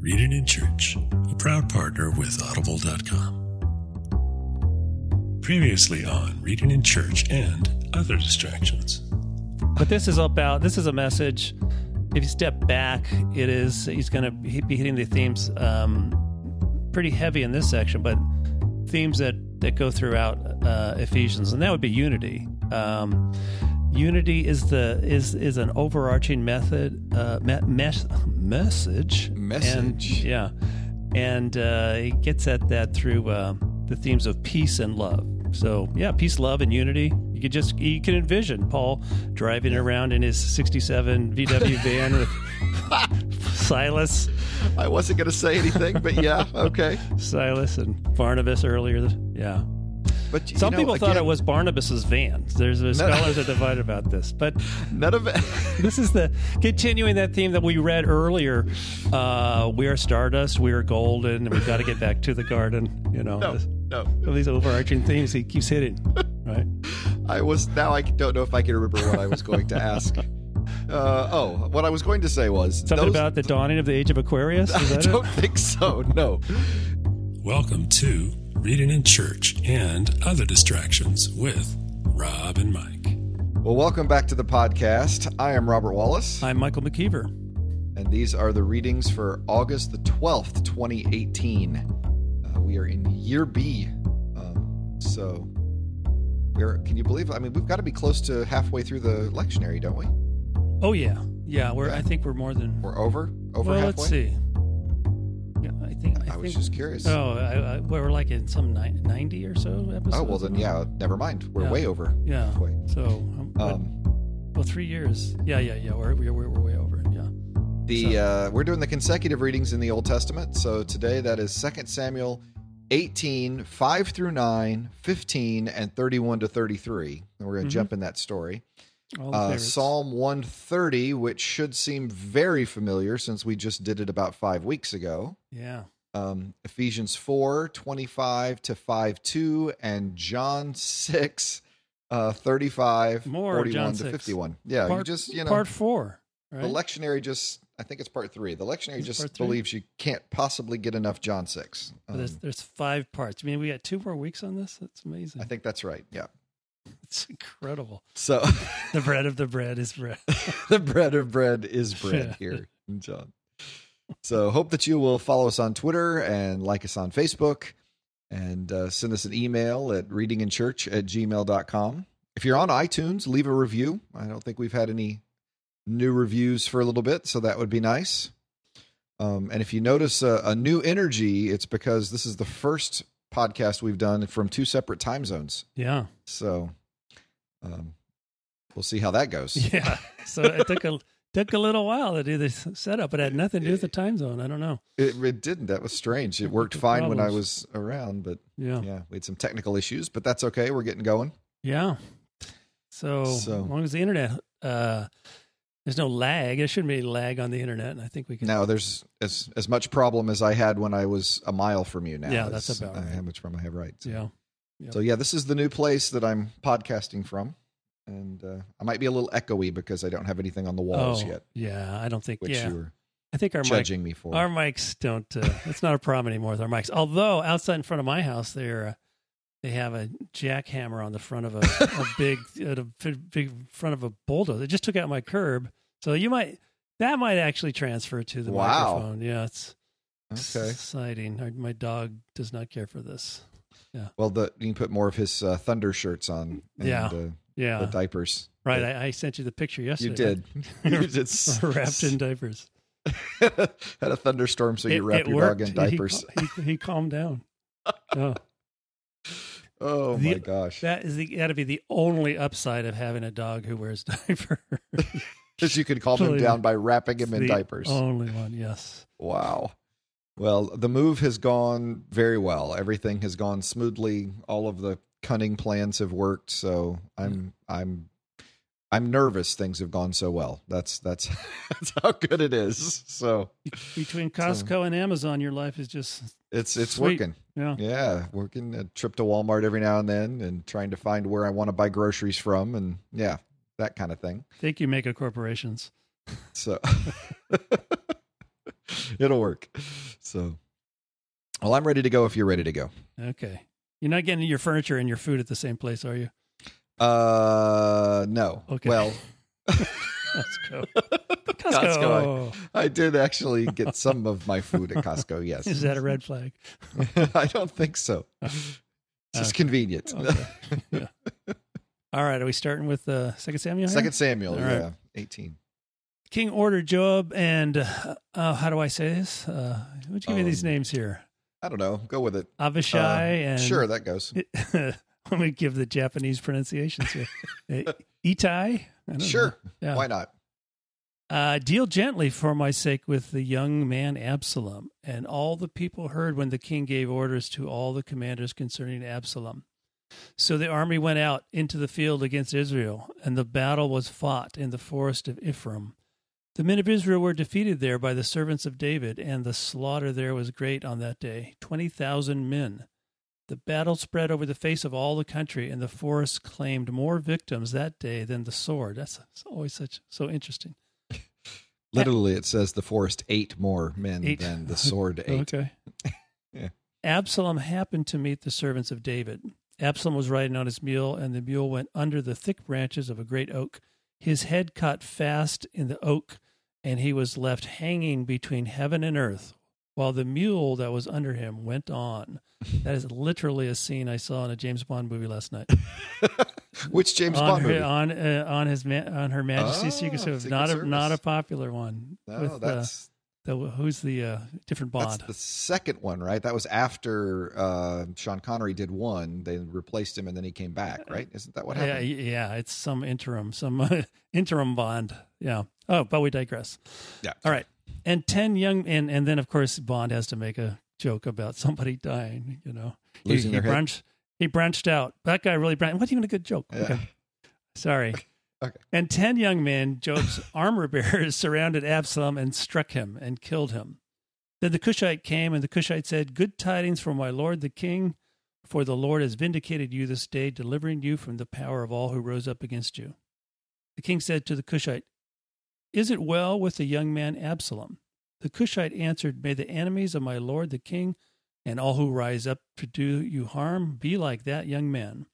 Read It in Church, a proud partner with Audible.com. Previously on Read It in Church and Other Distractions. But this is a message. If you step back, he's going to be hitting the themes pretty heavy in this section, but themes that go throughout Ephesians, and that would be unity. Unity is an overarching message. And he gets at that through the themes of peace and love. So yeah, peace, love, and unity. You can envision Paul driving around in his '67 VW van with Silas. I wasn't going to say anything, but yeah, okay. Silas and Barnabas earlier. Yeah. But some people thought it was Barnabas's van. There's scholars are divided about this, but none of it. This is continuing that theme that we read earlier. We are stardust, we are golden, and we've got to get back to the garden. No. These overarching themes he keeps hitting. Right. I don't know if I can remember what I was going to ask. What I was going to say was something about the dawning of the age of Aquarius. I don't think so. No. Welcome to Reading in Church and Other Distractions with Rob and Mike. Well, welcome back to the podcast. I am Robert Wallace. I'm Michael McKeever. And these are the readings for August the 12th, 2018. We are in year B. Can you believe? I mean, we've got to be close to halfway through the lectionary, don't we? Oh, yeah. Yeah, okay. I think we're more than... We're over halfway? Well, let's see. I think, was just curious. Oh, we're like in some 90 or so episodes. Oh, well then, yeah, never mind. We're way over. Yeah. Halfway. So, 3 years. Yeah. We're way over. Yeah. We're doing the consecutive readings in the Old Testament. So today that is 2 Samuel 18, 5 through 9, 15, and 31 to 33. And we're going to jump in that story. Psalm 130, which should seem very familiar since we just did it about 5 weeks ago. Yeah. Ephesians 4:25 to 5:2, and John 6, 35, more 41 John to 6. 51. Yeah, part 4. Right? The lectionary I think it's part 3. The lectionary just believes you can't possibly get enough John 6. But there's 5 parts. I mean, we got 2 more weeks on this? That's amazing. I think that's right, yeah. It's incredible. So the bread of the bread is bread. The bread of bread is bread here in John. So hope that you will follow us on Twitter and like us on Facebook and send us an email at readinginchurch@gmail.com. If you're on iTunes, leave a review. I don't think we've had any new reviews for a little bit, so that would be nice. And if you notice a new energy, it's because this is the first podcast we've done from 2 separate time zones. Yeah. So we'll see how that goes. Yeah. So it took a little while to do this setup, but it had nothing to do with the time zone. I don't know. It didn't. That was strange. It worked fine when I was around, but yeah, we had some technical issues, but that's okay. We're getting going. Yeah. So as long as the internet, there's no lag. There shouldn't be any lag on the internet, and I think we can. No, there's as much problem as I had when I was a mile from you now. Yeah, that's about right. How much problem I have, right? So. Yeah. Yep. So, yeah, this is the new place that I'm podcasting from, and I might be a little echoey because I don't have anything on the walls yet. Yeah, I don't think, which you were I think our judging me for. Our mics don't, it's not a problem anymore with our mics. Although, outside in front of my house, they have a jackhammer on the front of a big front of a bulldozer. It just took out my curb, so that might actually transfer to the microphone. Yeah, it's exciting. My dog does not care for this. Yeah. Well, you can put more of his Thunder shirts on. And, the diapers. Right. I sent you the picture yesterday. You did. Wrapped in diapers. Had a thunderstorm, so you wrapped your dog in diapers. He calmed down. Oh. Oh my gosh! That is that'd be the only upside of having a dog who wears diapers. Because you could calm him down by wrapping him in diapers. Only one, yes. Wow. Well, the move has gone very well. Everything has gone smoothly. All of the cunning plans have worked. So I'm nervous. Things have gone so well. That's how good it is. So between Costco and Amazon, your life is just it's sweet. Working. Yeah, working a trip to Walmart every now and then, and trying to find where I want to buy groceries from, and that kind of thing. Thank you, Mega Corporations. So It'll work. So, well, I'm ready to go if you're ready to go. Okay. You're not getting your furniture and your food at the same place, are you? No. Okay. Well, Costco. Costco. I did actually get some of my food at Costco. Yes. Is that a red flag? I don't think so. It's just convenient. Okay. Yeah. All right. Are we starting with 2 Samuel? Here? 2 Samuel. All right. Yeah. 18. King ordered Joab and, how do I say this? What'd you give me these names here? I don't know. Go with it. Abishai and... Sure, that goes. Let me give the Japanese pronunciations here. Itai? Sure. Yeah. Why not? Deal gently for my sake with the young man Absalom. And all the people heard when the king gave orders to all the commanders concerning Absalom. So the army went out into the field against Israel, and the battle was fought in the forest of Ephraim. The men of Israel were defeated there by the servants of David, and the slaughter there was great on that day, 20,000 men. The battle spread over the face of all the country, and the forest claimed more victims that day than the sword. That's always so interesting. Literally, it says the forest ate more men than the sword ate. Okay. Yeah. Absalom happened to meet the servants of David. Absalom was riding on his mule, and the mule went under the thick branches of a great oak. His head caught fast in the oak, and he was left hanging between heaven and earth, while the mule that was under him went on. That is literally a scene I saw in a James Bond movie last night. Which James Bond movie? On Her Majesty's Secret Service, not a popular one. No, who's the different Bond? That's the second one, right? That was after Sean Connery did one. They replaced him, and then he came back, right? Isn't that what happened? Yeah, it's some interim Bond. Yeah. Oh, but we digress. Yeah. All right. And 10 young, and then of course Bond has to make a joke about somebody dying. You know, losing their head. He branched out. That guy really branched. Wasn't even a good joke. Yeah. Okay. Sorry. Okay. And 10 young men, Joab's armor-bearers, surrounded Absalom and struck him and killed him. Then the Cushite came, and the Cushite said, "Good tidings for my lord the king, for the Lord has vindicated you this day, delivering you from the power of all who rose up against you." The king said to the Cushite, "Is it well with the young man Absalom?" The Cushite answered, "May the enemies of my lord the king and all who rise up to do you harm be like that young man."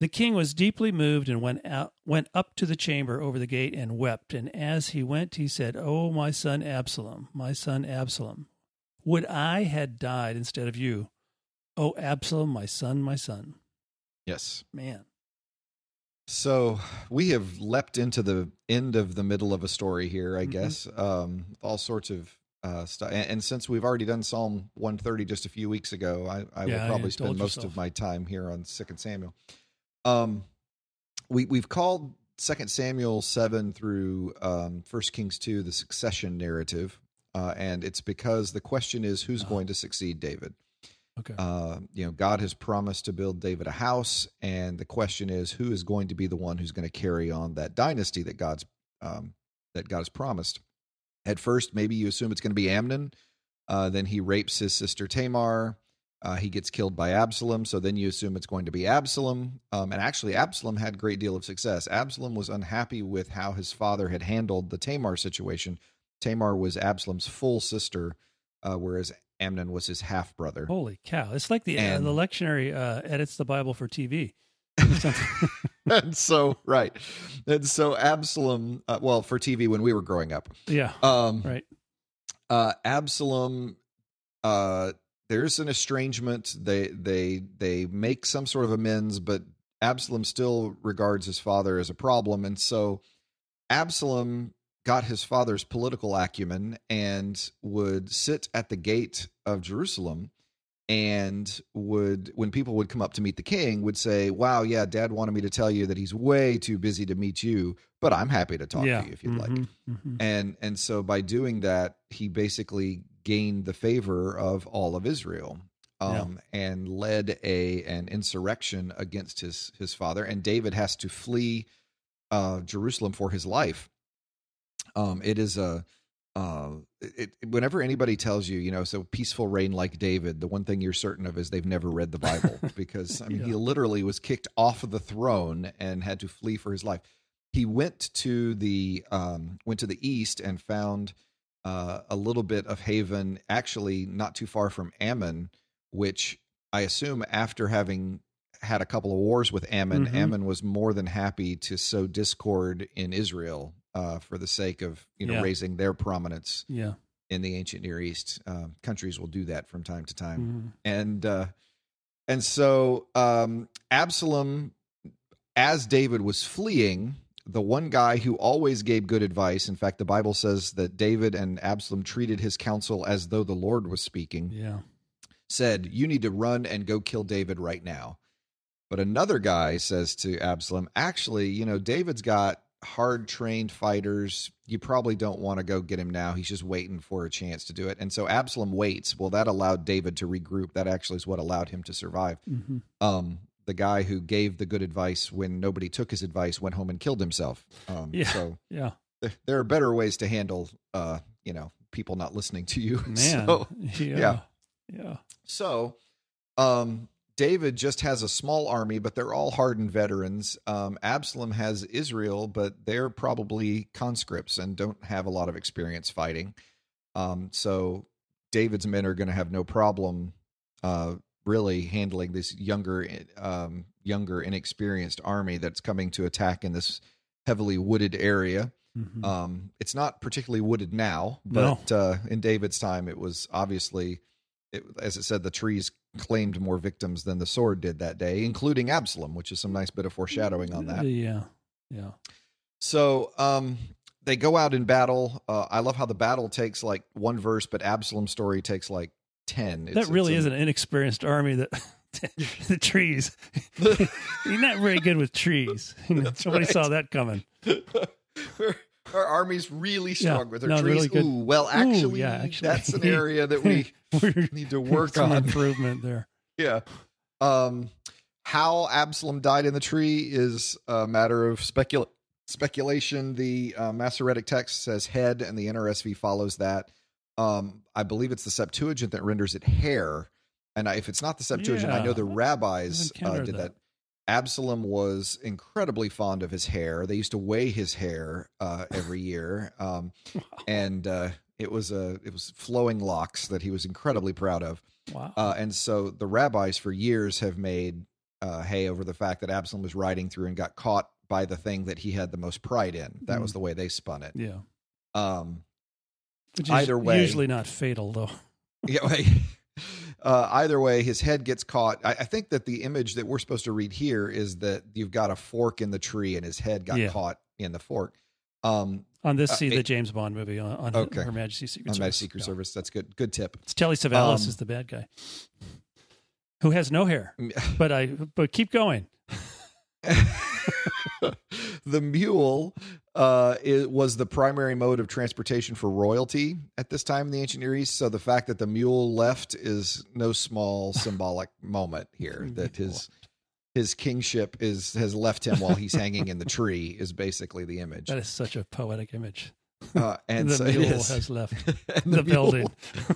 The king was deeply moved and went up to the chamber over the gate and wept. And as he went, he said, "Oh, my son Absalom, would I had died instead of you. Oh, Absalom, my son, my son." Yes. Man. So we have leapt into the end of the middle of a story here, I guess, all sorts of stuff. And since we've already done Psalm 130 just a few weeks ago, I will probably spend most of my time here on 2 Samuel. We've called 2 Samuel 7 through 1 Kings 2 the succession narrative, and it's because the question is who's going to succeed David. Okay. God has promised to build David a house, and the question is who is going to be the one who's going to carry on that dynasty that God has promised. At first, maybe you assume it's going to be Amnon. Then he rapes his sister Tamar. He gets killed by Absalom, so then you assume it's going to be Absalom. And actually, Absalom had a great deal of success. Absalom was unhappy with how his father had handled the Tamar situation. Tamar was Absalom's full sister, whereas Amnon was his half-brother. Holy cow. It's like the lectionary edits the Bible for TV. And so Absalom, for TV when we were growing up. Yeah, right. Absalom... There's an estrangement. They make some sort of amends, but Absalom still regards his father as a problem. And so Absalom got his father's political acumen and would sit at the gate of Jerusalem and when people would come up to meet the king, would say, "Wow, yeah, Dad wanted me to tell you that he's way too busy to meet you, but I'm happy to talk to you if you'd like." Mm-hmm. And so by doing that, he basically gained the favor of all of Israel, and led an insurrection against his father. And David has to flee Jerusalem for his life. It is whenever anybody tells you, so peaceful reign like David, the one thing you're certain of is they've never read the Bible, because he literally was kicked off of the throne and had to flee for his life. He went to the east and found a little bit of haven, actually not too far from Ammon, which I assume after having had a couple of wars with Ammon, mm-hmm. Ammon was more than happy to sow discord in Israel for the sake of raising their prominence in the ancient Near East. Countries will do that from time to time. Mm-hmm. And so Absalom, as David was fleeing, the one guy who always gave good advice. In fact, the Bible says that David and Absalom treated his counsel as though the Lord was speaking. Yeah. Said, you need to run and go kill David right now. But another guy says to Absalom, actually, David's got hard trained fighters. You probably don't want to go get him now. He's just waiting for a chance to do it. And so Absalom waits. Well, that allowed David to regroup. That actually is what allowed him to survive. Mm-hmm. The guy who gave the good advice when nobody took his advice went home and killed himself. So there are better ways to handle, people not listening to you. Man. So, yeah. So, David just has a small army, but they're all hardened veterans. Absalom has Israel, but they're probably conscripts and don't have a lot of experience fighting. So David's men are going to have no problem, really handling this younger, inexperienced army that's coming to attack in this heavily wooded area. Mm-hmm. It's not particularly wooded now, but in David's time, it was obviously, as it said, the trees claimed more victims than the sword did that day, including Absalom, which is some nice bit of foreshadowing on that. Yeah. So they go out in battle. I love how the battle takes like one verse, but Absalom's story takes like 10. It's an inexperienced army that the trees. You're not very good with trees. Somebody saw that coming. Our army's really strong with our trees. Really actually, that's an area that we need to work on. Improvement there. Yeah. How Absalom died in the tree is a matter of speculation. The Masoretic text says head, and the NRSV follows that. I believe it's the Septuagint that renders it hair. And if it's not the Septuagint, I know the rabbis did that. Absalom was incredibly fond of his hair. They used to weigh his hair every year. And it was flowing locks that he was incredibly proud of. Wow. And so the rabbis for years have made hay over the fact that Absalom was riding through and got caught by the thing that he had the most pride in. That was the way they spun it. Yeah. Which is either way, usually not fatal though. Either way, his head gets caught. I think that the image that we're supposed to read here is that you've got a fork in the tree, and his head got caught in the fork. On this, the James Bond movie on Her Majesty's Secret Service. Her Majesty's Secret Service. That's good. Good tip. It's Telly Savalas is the bad guy who has no hair. But keep going. The mule was the primary mode of transportation for royalty at this time in the ancient Near East. So the fact that the mule left is no small symbolic moment here. That his kingship has left him while he's hanging in the tree is basically the image. That is such a poetic image. And the mule has left the building.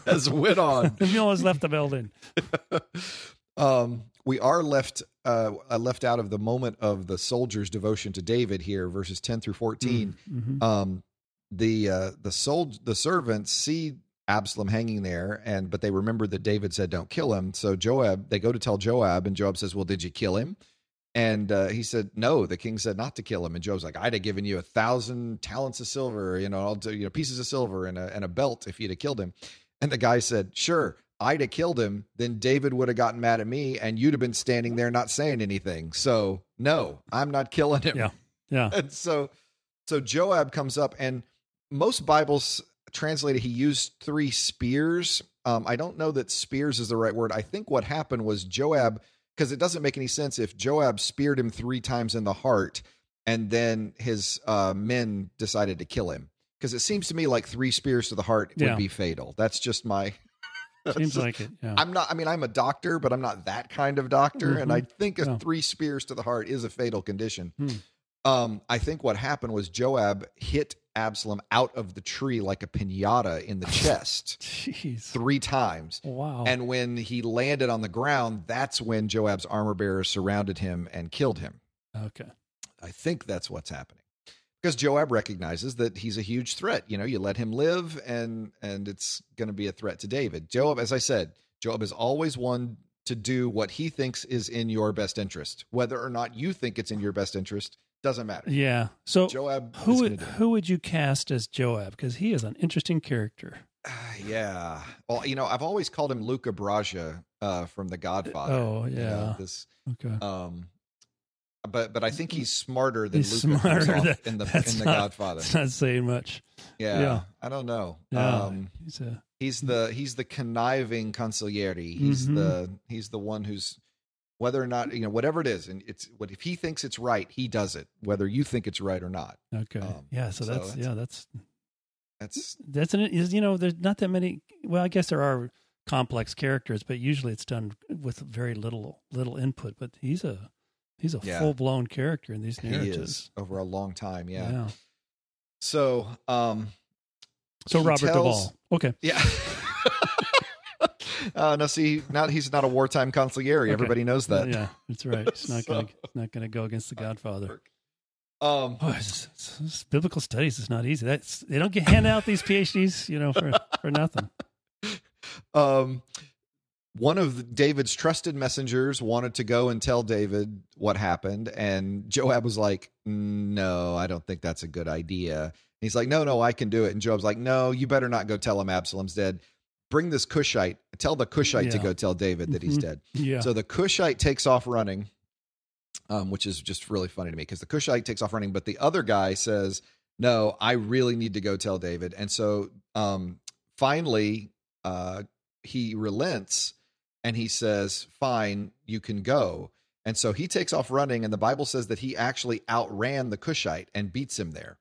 Has went on. The mule has left the building. We are left out of the moment of the soldier's devotion to David here, verses 10 through 14. Mm-hmm. The servants see Absalom hanging there, but they remember that David said, don't kill him. So they go to tell Joab, and Joab says, well, did you kill him? And he said, no, the king said not to kill him. And Joab's like, I'd have given you 1,000 talents of silver, pieces of silver and a belt if you'd have killed him. And the guy said, sure. I'd have killed him, then David would have gotten mad at me, and you'd have been standing there not saying anything. So no, I'm not killing him. Yeah. And so Joab comes up, and most Bibles translated he used 3 spears. I don't know that spears is the right word. I think what happened was Joab, because it doesn't make any sense if Joab speared him 3 times in the heart, and then his men decided to kill him, because it seems to me like 3 spears to the heart would be fatal. That's just my. Seems like it. Yeah. I'm a doctor, but I'm not that kind of doctor. Mm-hmm. And I think 3 spears to the heart is a fatal condition. Hmm. I think what happened was Joab hit Absalom out of the tree like a piñata in the chest. Jeez. 3 times. Wow. And when he landed on the ground, that's when Joab's armor bearers surrounded him and killed him. Okay. I think that's what's happening. Because Joab recognizes that he's a huge threat. You know, you let him live, and it's going to be a threat to David. Joab, as I said, Joab is always one to do what he thinks is in your best interest. Whether or not you think it's in your best interest doesn't matter. Yeah. So Joab, who would you cast as Joab? Because he is an interesting character. Yeah. Well, you know, I've always called him Luca Brasi from The Godfather. Oh, yeah. You know, this, okay. But I think he's smarter than Luca in The Godfather. It's not saying much. Yeah. I don't know. Yeah, he's the conniving consigliere. He's the one who's, whether or not, you know, whatever it is, and it's what if he thinks it's right, he does it, whether you think it's right or not. Okay. There's not that many. Well, I guess there are complex characters, but usually it's done with very little input. But he's a full-blown character in these narratives. He is, over a long time, yeah. So, Robert Duvall. Okay. Yeah. He's not a wartime consigliere. Okay. Everybody knows that. Yeah, that's right. It's not going to go against The Godfather. It's biblical studies is not easy. They don't get hand out these PhDs, you know, for nothing. One of David's trusted messengers wanted to go and tell David what happened, and Joab was like, no, I don't think that's a good idea. And he's like, no, I can do it. And Joab's like, no, you better not go tell him Absalom's dead. Bring this Cushite. Tell the Cushite to go tell David that he's dead. Yeah. So the Cushite takes off running, which is just really funny to me because the Cushite takes off running, but the other guy says, no, I really need to go tell David. And so finally he relents. And he says, fine, you can go. And so he takes off running, and the Bible says that he actually outran the Cushite and beats him there.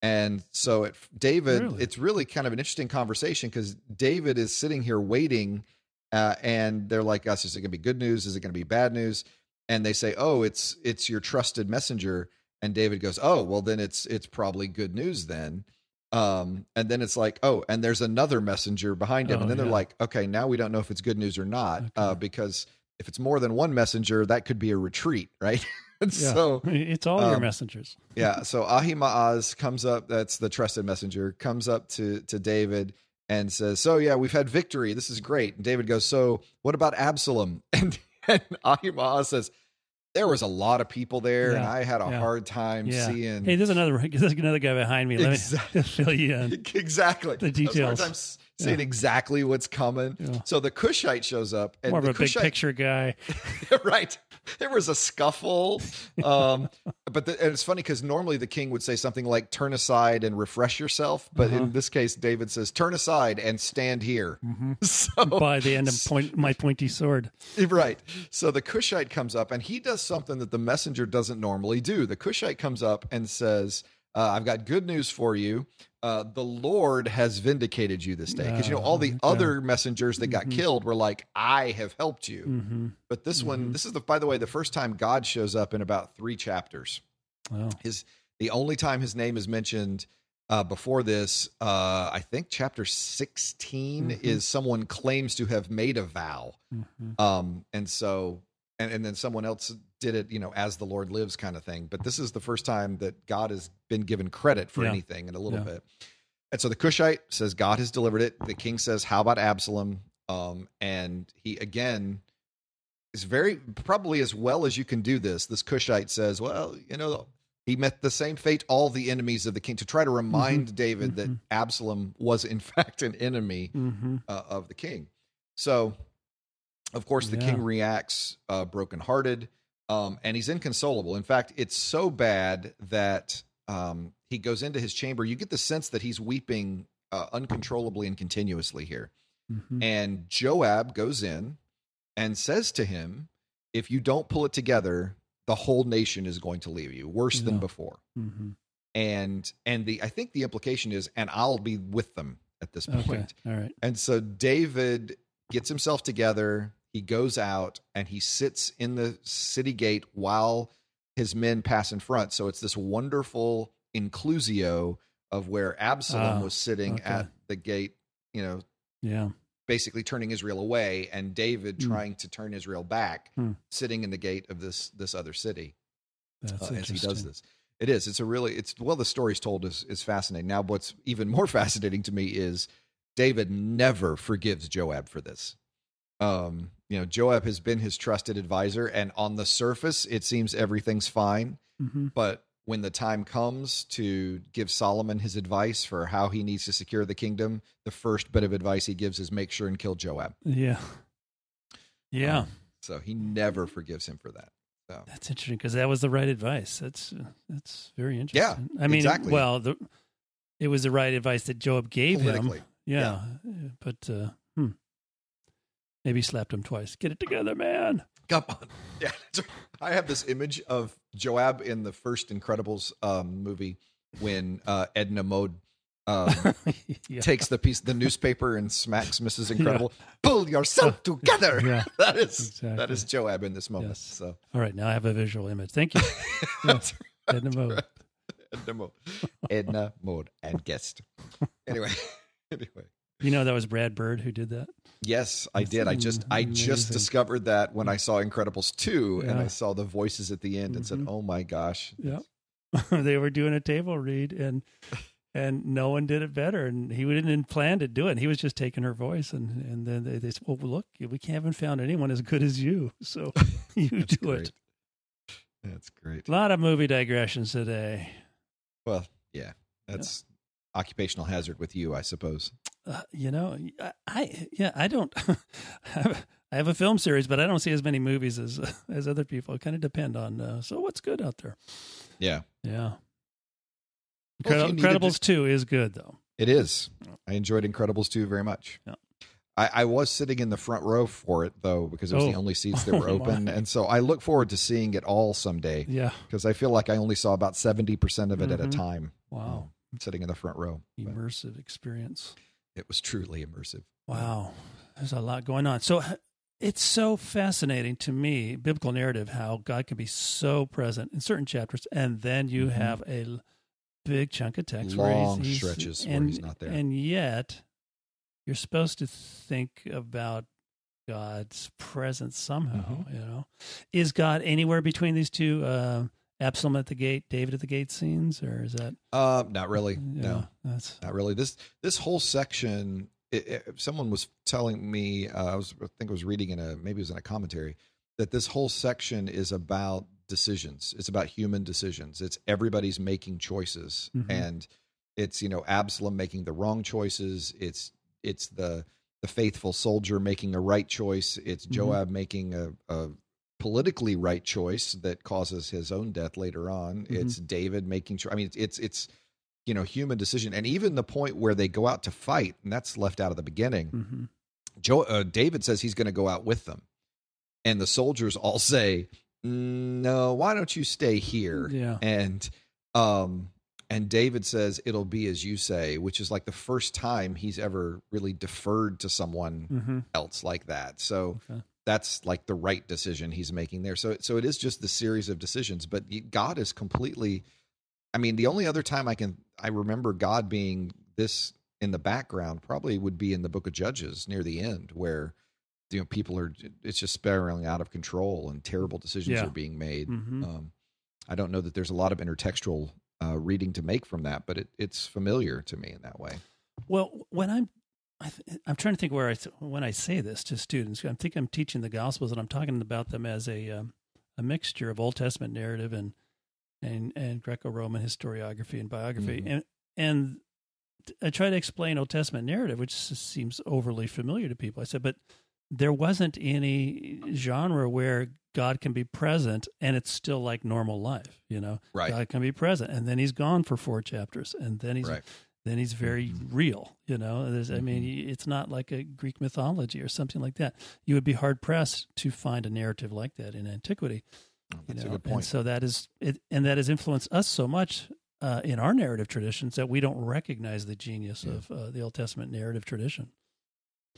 And so it's really kind of an interesting conversation because David is sitting here waiting, and they're like, is it going to be good news? Is it going to be bad news? And they say, oh, it's your trusted messenger. And David goes, oh, well, then it's probably good news then. And then it's like, oh, and there's another messenger behind him. And then they're like, okay, now we don't know if it's good news or not, because if it's more than one messenger, that could be a retreat, right? So it's all your messengers. So Ahimaaz comes up. That's the trusted messenger, comes up to David and says, so yeah, we've had victory. This is great. And David goes, so what about Absalom? And Ahimaaz says, there was a lot of people there, and I had a hard time seeing. Hey, there's another guy behind me. Let me fill you in. Exactly. The details. I was seeing exactly what's coming. Yeah. So the Cushite shows up. And more of a big picture guy. Right. There was a scuffle. And it's funny because normally the king would say something like, turn aside and refresh yourself. But in this case, David says, turn aside and stand here. So, by the end of my pointy sword. Right. So the Cushite comes up, and he does something that the messenger doesn't normally do. The Cushite comes up and says, I've got good news for you. The Lord has vindicated you this day. Because, all the other messengers that got killed were like, I have helped you. But this one, this is, by the way, the first time God shows up in about 3 chapters. Wow. The only time his name is mentioned before this, I think chapter 16 is someone claims to have made a vow. And so... And then someone else did it, you know, as the Lord lives kind of thing. But this is the first time that God has been given credit for anything in a little bit. And so the Cushite says, God has delivered it. The king says, how about Absalom? And he, again, is probably as well as you can do this. This Cushite says, well, you know, he met the same fate, all the enemies of the king, to try to remind David that Absalom was, in fact, an enemy of the king. So... Of course, the king reacts brokenhearted, and he's inconsolable. In fact, it's so bad that he goes into his chamber. You get the sense that he's weeping uncontrollably and continuously here. And Joab goes in and says to him, if you don't pull it together, the whole nation is going to leave you worse than before. And I think the implication is, and I'll be with them at this point. All right. And so David gets himself together. He goes out and he sits in the city gate while his men pass in front. So it's this wonderful inclusio of where Absalom was sitting at the gate, you know, basically turning Israel away, and David trying to turn Israel back, sitting in the gate of this other city. As he does this. It is. It's a really, it's, well, the story's told is fascinating. Now, what's even more fascinating to me is David never forgives Joab for this. You know, Joab has been his trusted advisor, and on the surface, it seems everything's fine. Mm-hmm. But when the time comes to give Solomon his advice for how he needs to secure the kingdom, the first bit of advice he gives is make sure and kill Joab. Yeah. Yeah. So he never forgives him for that. So. That's interesting, because that was the right advice. That's very interesting. Yeah, I mean, exactly. Well, it was the right advice that Joab gave him. Yeah. But maybe slapped him twice. Get it together, man. Come on. Yeah, I have this image of Joab in the first Incredibles movie when Edna Mode takes the newspaper and smacks Mrs. Incredible. Yeah. Pull yourself together. Yeah. That is Joab in this moment. Yes. So all right, now I have a visual image. Thank you. Yes. Right. Edna Mode. Edna Mode. Edna Mode and guest. Anyway. You know that was Brad Bird who did that? Yes, I did. I just discovered that when I saw Incredibles 2 and I saw the voices at the end and said, "Oh my gosh." Yeah. They were doing a table read and no one did it better. And he didn't plan to do it. He was just taking her voice. And then they said, well, look, we haven't found anyone as good as you. So you do great. It. That's great. A lot of movie digressions today. Well, yeah, that's occupational hazard with you, I suppose. I don't, I have a film series, but I don't see as many movies as other people. I kind of depend on, so what's good out there? Yeah. Yeah. Well, Incredibles 2 is good, though. It is. I enjoyed Incredibles 2 very much. Yeah. I was sitting in the front row for it, though, because it was the only seats that were open. And so I look forward to seeing it all someday. Yeah. Because I feel like I only saw about 70% of it at a time. Wow. Sitting in the front row. Immersive experience. It was truly immersive. Wow. There's a lot going on. So it's so fascinating to me, biblical narrative, how God can be so present in certain chapters, and then you have a big chunk of text, long stretches where he's not there, and yet you're supposed to think about God's presence somehow. You know, is God anywhere between these two Absalom at the gate, David at the gate scenes, or is that not really? No, that's not really. This whole section. Someone was telling me, I think I was reading in a commentary, that this whole section is about decisions. It's about human decisions. It's everybody's making choices, and it's, you know, Absalom making the wrong choices. It's the faithful soldier making a right choice. It's Joab making a politically right choice that causes his own death later on. It's David making sure. I mean, it's you know, human decision, and even the point where they go out to fight, and that's left out of the beginning. David says he's going to go out with them, and the soldiers all say, no, why don't you stay here? Yeah. And David says, it'll be as you say, which is like the first time he's ever really deferred to someone else like that. So that's like the right decision he's making there. So it is just the series of decisions, but God is completely, I mean, the only other time I remember God being this in the background probably would be in the book of Judges near the end, where, you know, it's just spiraling out of control and terrible decisions are being made. I don't know that there's a lot of intertextual reading to make from that, but it's familiar to me in that way. Well, when I'm trying to think where when I say this to students, I think I'm teaching the Gospels and I'm talking about them as a mixture of Old Testament narrative and Greco-Roman historiography and biography. And I try to explain Old Testament narrative, which seems overly familiar to people. I said, but there wasn't any genre where God can be present and it's still like normal life, you know? Right. God can be present, and then he's gone for 4 chapters, and then he's very real, you know? I mean, it's not like a Greek mythology or something like that. You would be hard-pressed to find a narrative like that in antiquity. Oh, that's a good point. And so that is it, and that has influenced us so much in our narrative traditions that we don't recognize the genius of the Old Testament narrative tradition.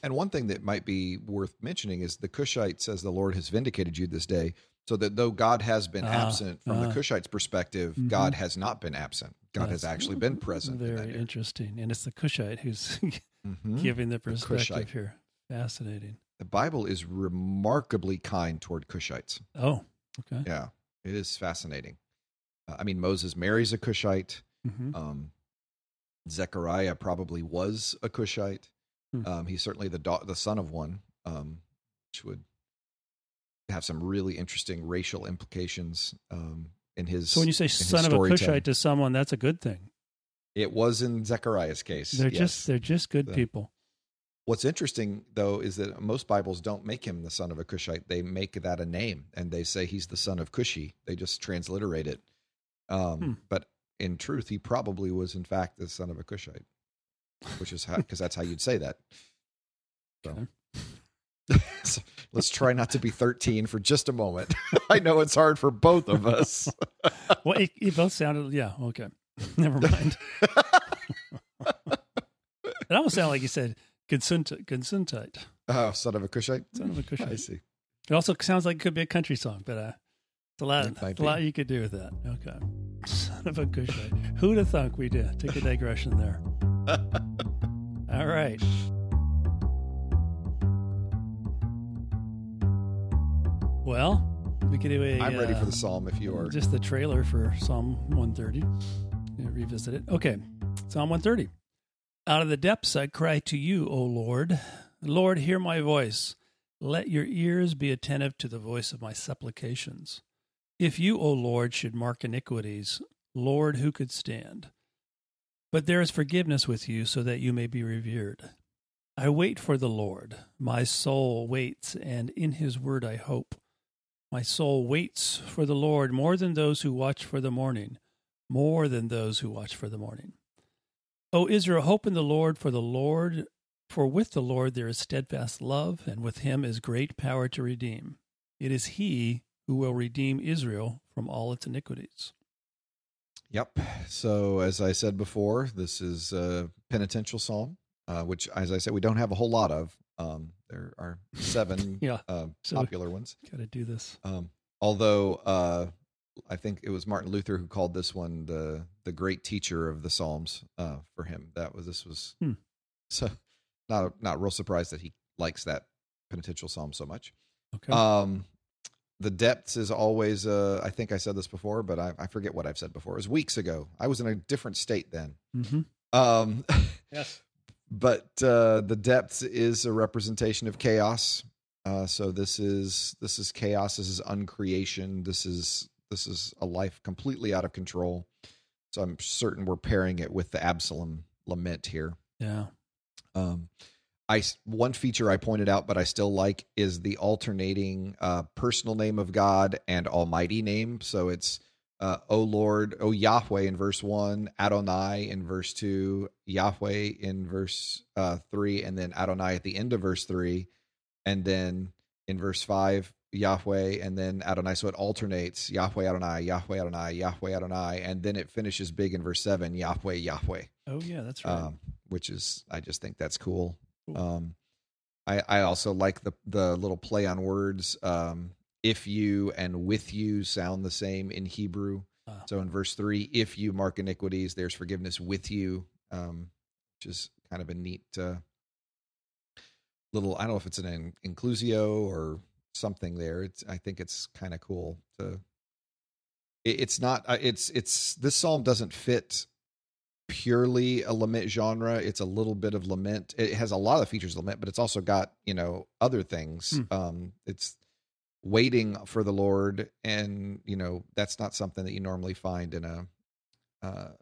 And one thing that might be worth mentioning is the Cushite says, "The Lord has vindicated you this day," so that though God has been absent from the Cushite's perspective, God has not been absent. God has actually been present. Very interesting. And it's the Cushite who's giving the perspective here. Fascinating. The Bible is remarkably kind toward Cushites. Oh, okay. Yeah, it is fascinating. Moses marries a Cushite. Mm-hmm. Zechariah probably was a Cushite. Mm-hmm. He's certainly the son of one, which would have some really interesting racial implications in his. So when you say son of a Cushite to someone, that's a good thing. It was in Zechariah's case. They're just good people. What's interesting, though, is that most Bibles don't make him the son of a Cushite. They make that a name, and they say he's the son of Cushi. They just transliterate it. But in truth, he probably was, in fact, the son of a Cushite, which is because that's how you'd say that. So let's try not to be 13 for just a moment. I know it's hard for both of us. Well, it both sounded, yeah, okay. Never mind. It almost sounded like you said, Consentite. Oh, son of a Cushite? Son of a Cushite. I see. It also sounds like it could be a country song, but it's a lot you could do with that. Okay. Son of a Cushite. Who'd have thunk we did? Took a digression there. All right. Well, we could do I'm ready for the psalm if you are. Just the trailer for Psalm 130. Revisit it. Okay. Psalm 130. Out of the depths I cry to you, O Lord. Lord, hear my voice. Let your ears be attentive to the voice of my supplications. If you, O Lord, should mark iniquities, Lord, who could stand? But there is forgiveness with you, so that you may be revered. I wait for the Lord. My soul waits, and in his word I hope. My soul waits for the Lord more than those who watch for the morning, more than those who watch for the morning. O Israel, hope in the Lord, for with the Lord there is steadfast love, and with him is great power to redeem. It is he who will redeem Israel from all its iniquities. Yep. So, as I said before, this is a penitential psalm, which, as I said, we don't have a whole lot of. There are seven popular ones. Got to do this. Although I think it was Martin Luther who called this one the great teacher of the Psalms for him. So not real surprised that he likes that penitential psalm so much. Okay. The depths is always, I think I said this before, but I forget what I've said before. It was weeks ago. I was in a different state then. Mm-hmm. Yes. But the depths is a representation of chaos. So this is chaos. This is uncreation. This is a life completely out of control. So I'm certain we're pairing it with the Absalom lament here. Yeah. One feature I pointed out, but I still like, is the alternating personal name of God and almighty name. So it's, O Lord, O Yahweh in verse 1, Adonai in verse 2, Yahweh in verse 3, and then Adonai at the end of verse 3. And then in verse 5, Yahweh, and then Adonai. So it alternates Yahweh, Adonai, Yahweh, Adonai, Yahweh, Adonai, and then it finishes big in verse 7, Yahweh, Yahweh. Oh yeah, that's right. Which is, I just think that's cool. I also like the little play on words. If you and with you sound the same in Hebrew. So in verse 3, if you mark iniquities, there's forgiveness with you, which is kind of a neat little, I don't know if it's an inclusio or something there. I think it's kind of cool. This psalm doesn't fit purely a lament genre. It's a little bit of lament. It has a lot of features of lament, but it's also got, other things. It's waiting for the Lord. And, that's not something that you normally find in a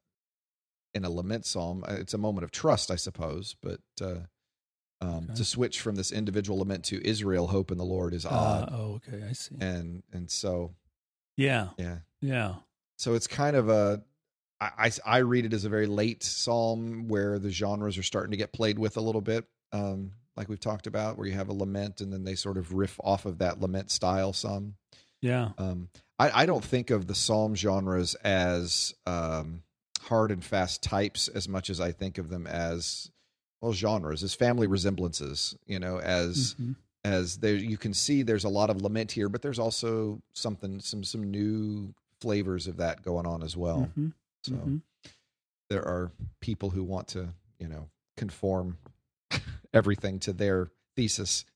lament psalm. It's a moment of trust, I suppose, but, to switch from this individual lament to Israel, hope in the Lord is odd. Oh, okay, I see. And so, yeah. So it's kind of I read it as a very late psalm where the genres are starting to get played with a little bit, like we've talked about, where you have a lament and then they sort of riff off of that lament style some. Yeah. I don't think of the psalm genres as hard and fast types as much as I think of them as. Well, genres as family resemblances, as there you can see there's a lot of lament here, but there's also some new flavors of that going on as well. Mm-hmm. So there are people who want to, conform everything to their thesis.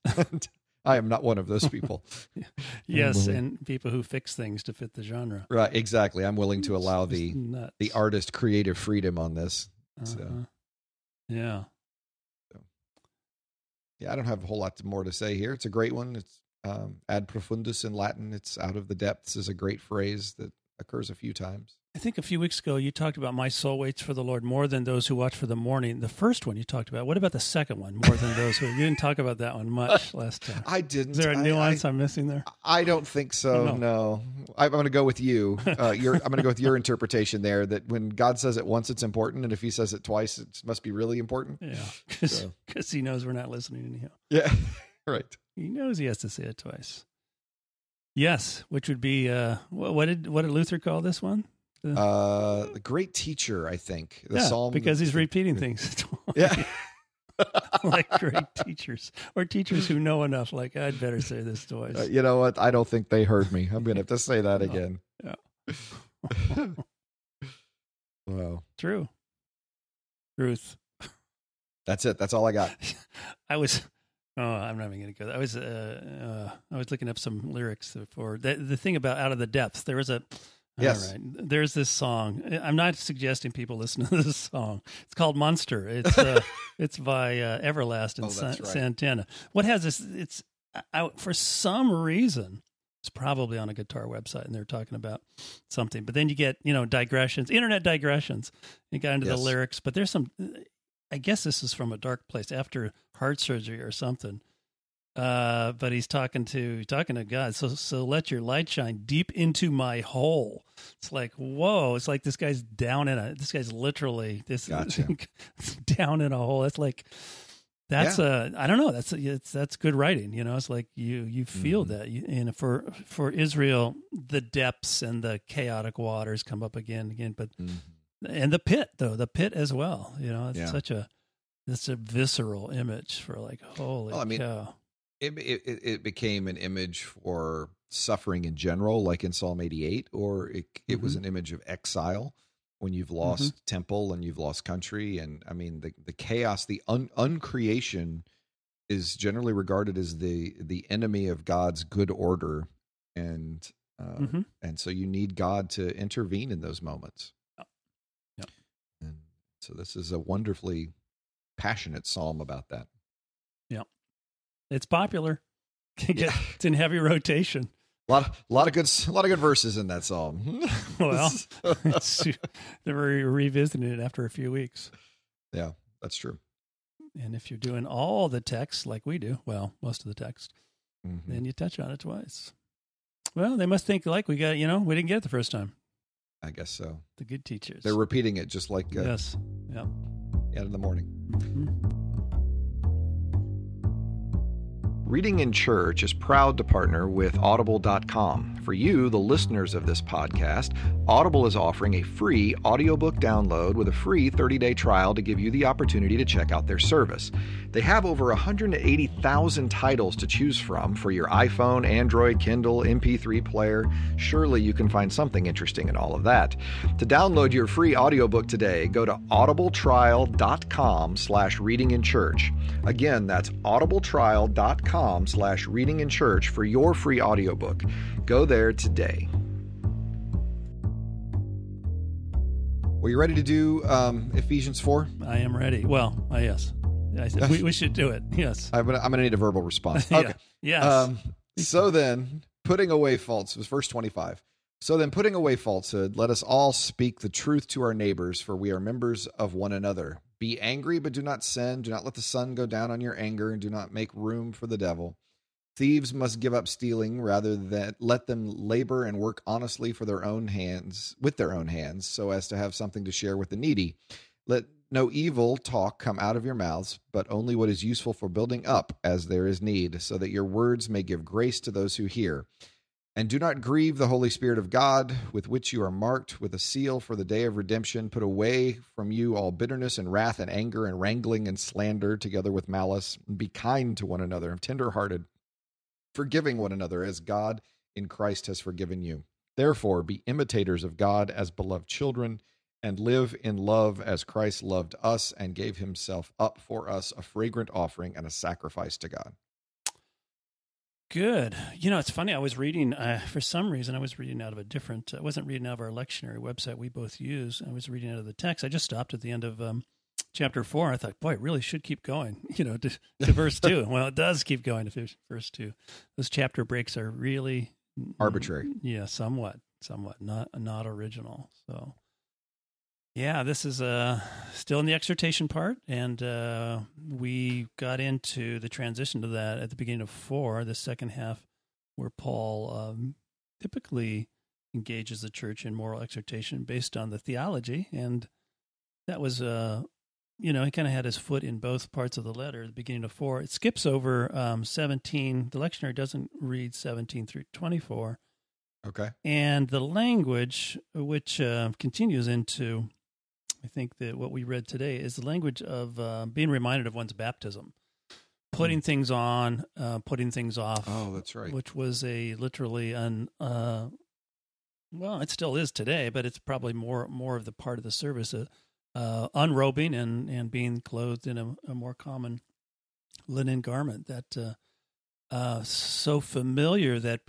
I am not one of those people. Yes, and people who fix things to fit the genre. Right, exactly. I'm willing to allow the artist creative freedom on this. So. Yeah. So. Yeah, I don't have a whole lot more to say here. It's a great one. It's ad profundus in Latin. It's out of the depths is a great phrase that occurs a few times. I think a few weeks ago you talked about my soul waits for the Lord more than those who watch for the morning. The first one you talked about. What about the second one? More than those who... You didn't talk about that one much last time. I didn't. Is there a nuance I'm missing there? I don't think so, no. I'm going to go with you. I'm going to go with your interpretation there, that when God says it once, it's important, and if he says it twice, it must be really important. Yeah, because he knows we're not listening anyhow. Yeah, right. He knows he has to say it twice. Yes, which would be... What did Luther call this one? The great teacher, I think. The psalm, because he's repeating things. Yeah. Like great teachers, or teachers who know enough, like, I'd better say this twice. You know what? I don't think they heard me. I'm going to have to say that again. Yeah. Wow. True. Ruth. That's it. That's all I got. I'm not even going to go there. I was looking up some lyrics before. The thing about Out of the Depths, there was a... Yes. Right. There's this song. I'm not suggesting people listen to this song. It's called Monster. It's it's by Everlast and Santana. What has this? It's out for some reason. It's probably on a guitar website, and they're talking about something. But then you get digressions, internet digressions. You got into the lyrics, but there's some. I guess this is from a dark place after heart surgery or something. But he's talking to God. So let your light shine deep into my hole. It's like, whoa, it's like this guy's down in a, this guy's literally this gotcha. Down in a hole. That's like, I don't know. That's good writing. It's like you feel that. And for Israel, the depths and the chaotic waters come up again and again, but, and the pit as well, it's such a visceral image for like, holy cow. It became an image for suffering in general, like in Psalm 88, or it was an image of exile when you've lost temple and you've lost country. And I mean, the chaos, the uncreation is generally regarded as the enemy of God's good order. And so you need God to intervene in those moments. Yeah. And so this is a wonderfully passionate psalm about that. Yeah. It's popular. It's in heavy rotation. A lot of good verses in that psalm. Well, they were revisiting it after a few weeks. Yeah, that's true. And if you're doing all the text like we do, well, most of the text, then you touch on it twice. Well, they must think like we got, we didn't get it the first time. I guess so. The good teachers. They're repeating it just like yes, yeah, in the morning. Mm-hmm. Reading in Church is proud to partner with Audible.com. For you, the listeners of this podcast, Audible is offering a free audiobook download with a free 30-day trial to give you the opportunity to check out their service. They have over 180,000 titles to choose from for your iPhone, Android, Kindle, MP3 player. Surely you can find something interesting in all of that. To download your free audiobook today, go to audibletrial.com/readinginchurch. Again, that's audibletrial.com/readinginchurch for your free audiobook. Go there today. Were you ready to do Ephesians 4? I am ready. Well, yes. I said, we should do it. Yes. I'm going to need a verbal response. Okay. Yes. Putting away falsehood, was verse 25. So then, putting away falsehood, let us all speak the truth to our neighbors, for we are members of one another. Be angry, but do not sin. Do not let the sun go down on your anger, and do not make room for the devil. Thieves must give up stealing, rather than let them labor and work honestly with their own hands, so as to have something to share with the needy. Let no evil talk come out of your mouths, but only what is useful for building up as there is need, so that your words may give grace to those who hear. And do not grieve the Holy Spirit of God, with which you are marked with a seal for the day of redemption. Put away from you all bitterness and wrath and anger and wrangling and slander, together with malice. Be kind to one another, tender-hearted, forgiving one another as God in Christ has forgiven you. Therefore, be imitators of God as beloved children, and live in love as Christ loved us and gave himself up for us, a fragrant offering and a sacrifice to God. Good. You know, it's funny. I was reading, for some reason, I was reading out of a different, I wasn't reading out of our lectionary website we both use. I was reading out of the text. I just stopped at the end of chapter 4. I thought, boy, it really should keep going, you know, to verse 2. Well, it does keep going to verse 2. Those chapter breaks are really... arbitrary. Yeah, somewhat. Not original. So, yeah, this is still in the exhortation part, and we got into the transition to that at the beginning of 4, the second half, where Paul typically engages the church in moral exhortation based on the theology, and that was, you know, he kind of had his foot in both parts of the letter at the beginning of 4. It skips over 17. The lectionary doesn't read 17 through 24. Okay. And the language, which continues into... I think that what we read today is the language of being reminded of one's baptism, putting things on, putting things off. Oh, that's right. Which was a literally an, well, it still is today, but it's probably more of the part of the service, unrobing and being clothed in a more common linen garment that so familiar that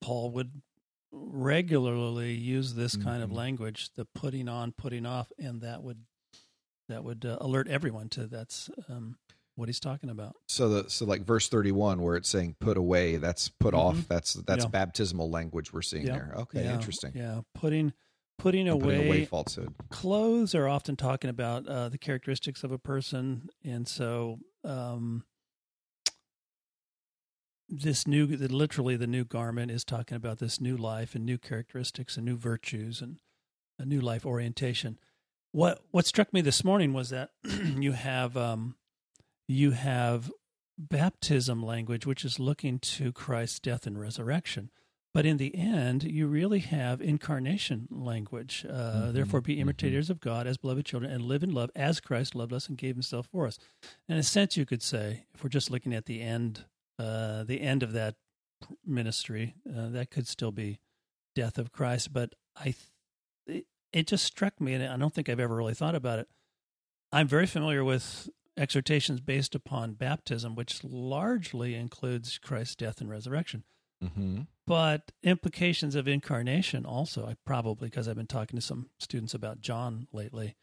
Paul would regularly use this kind of language, the putting on, putting off, and that would alert everyone to that's what he's talking about. So like verse 31, where it's saying put away, that's put off, that's baptismal language we're seeing there. Okay, interesting. Yeah, putting away falsehood. Clothes are often talking about the characteristics of a person, and so the new garment is talking about this new life and new characteristics and new virtues and a new life orientation. What struck me this morning was that you have baptism language, which is looking to Christ's death and resurrection, but in the end, you really have incarnation language. Therefore, be imitators of God as beloved children and live in love as Christ loved us and gave Himself for us. In a sense, you could say, if we're just looking at the end of that ministry, that could still be death of Christ. But it just struck me, and I don't think I've ever really thought about it. I'm very familiar with exhortations based upon baptism, which largely includes Christ's death and resurrection. Mm-hmm. But implications of incarnation also, because I've been talking to some students about John lately,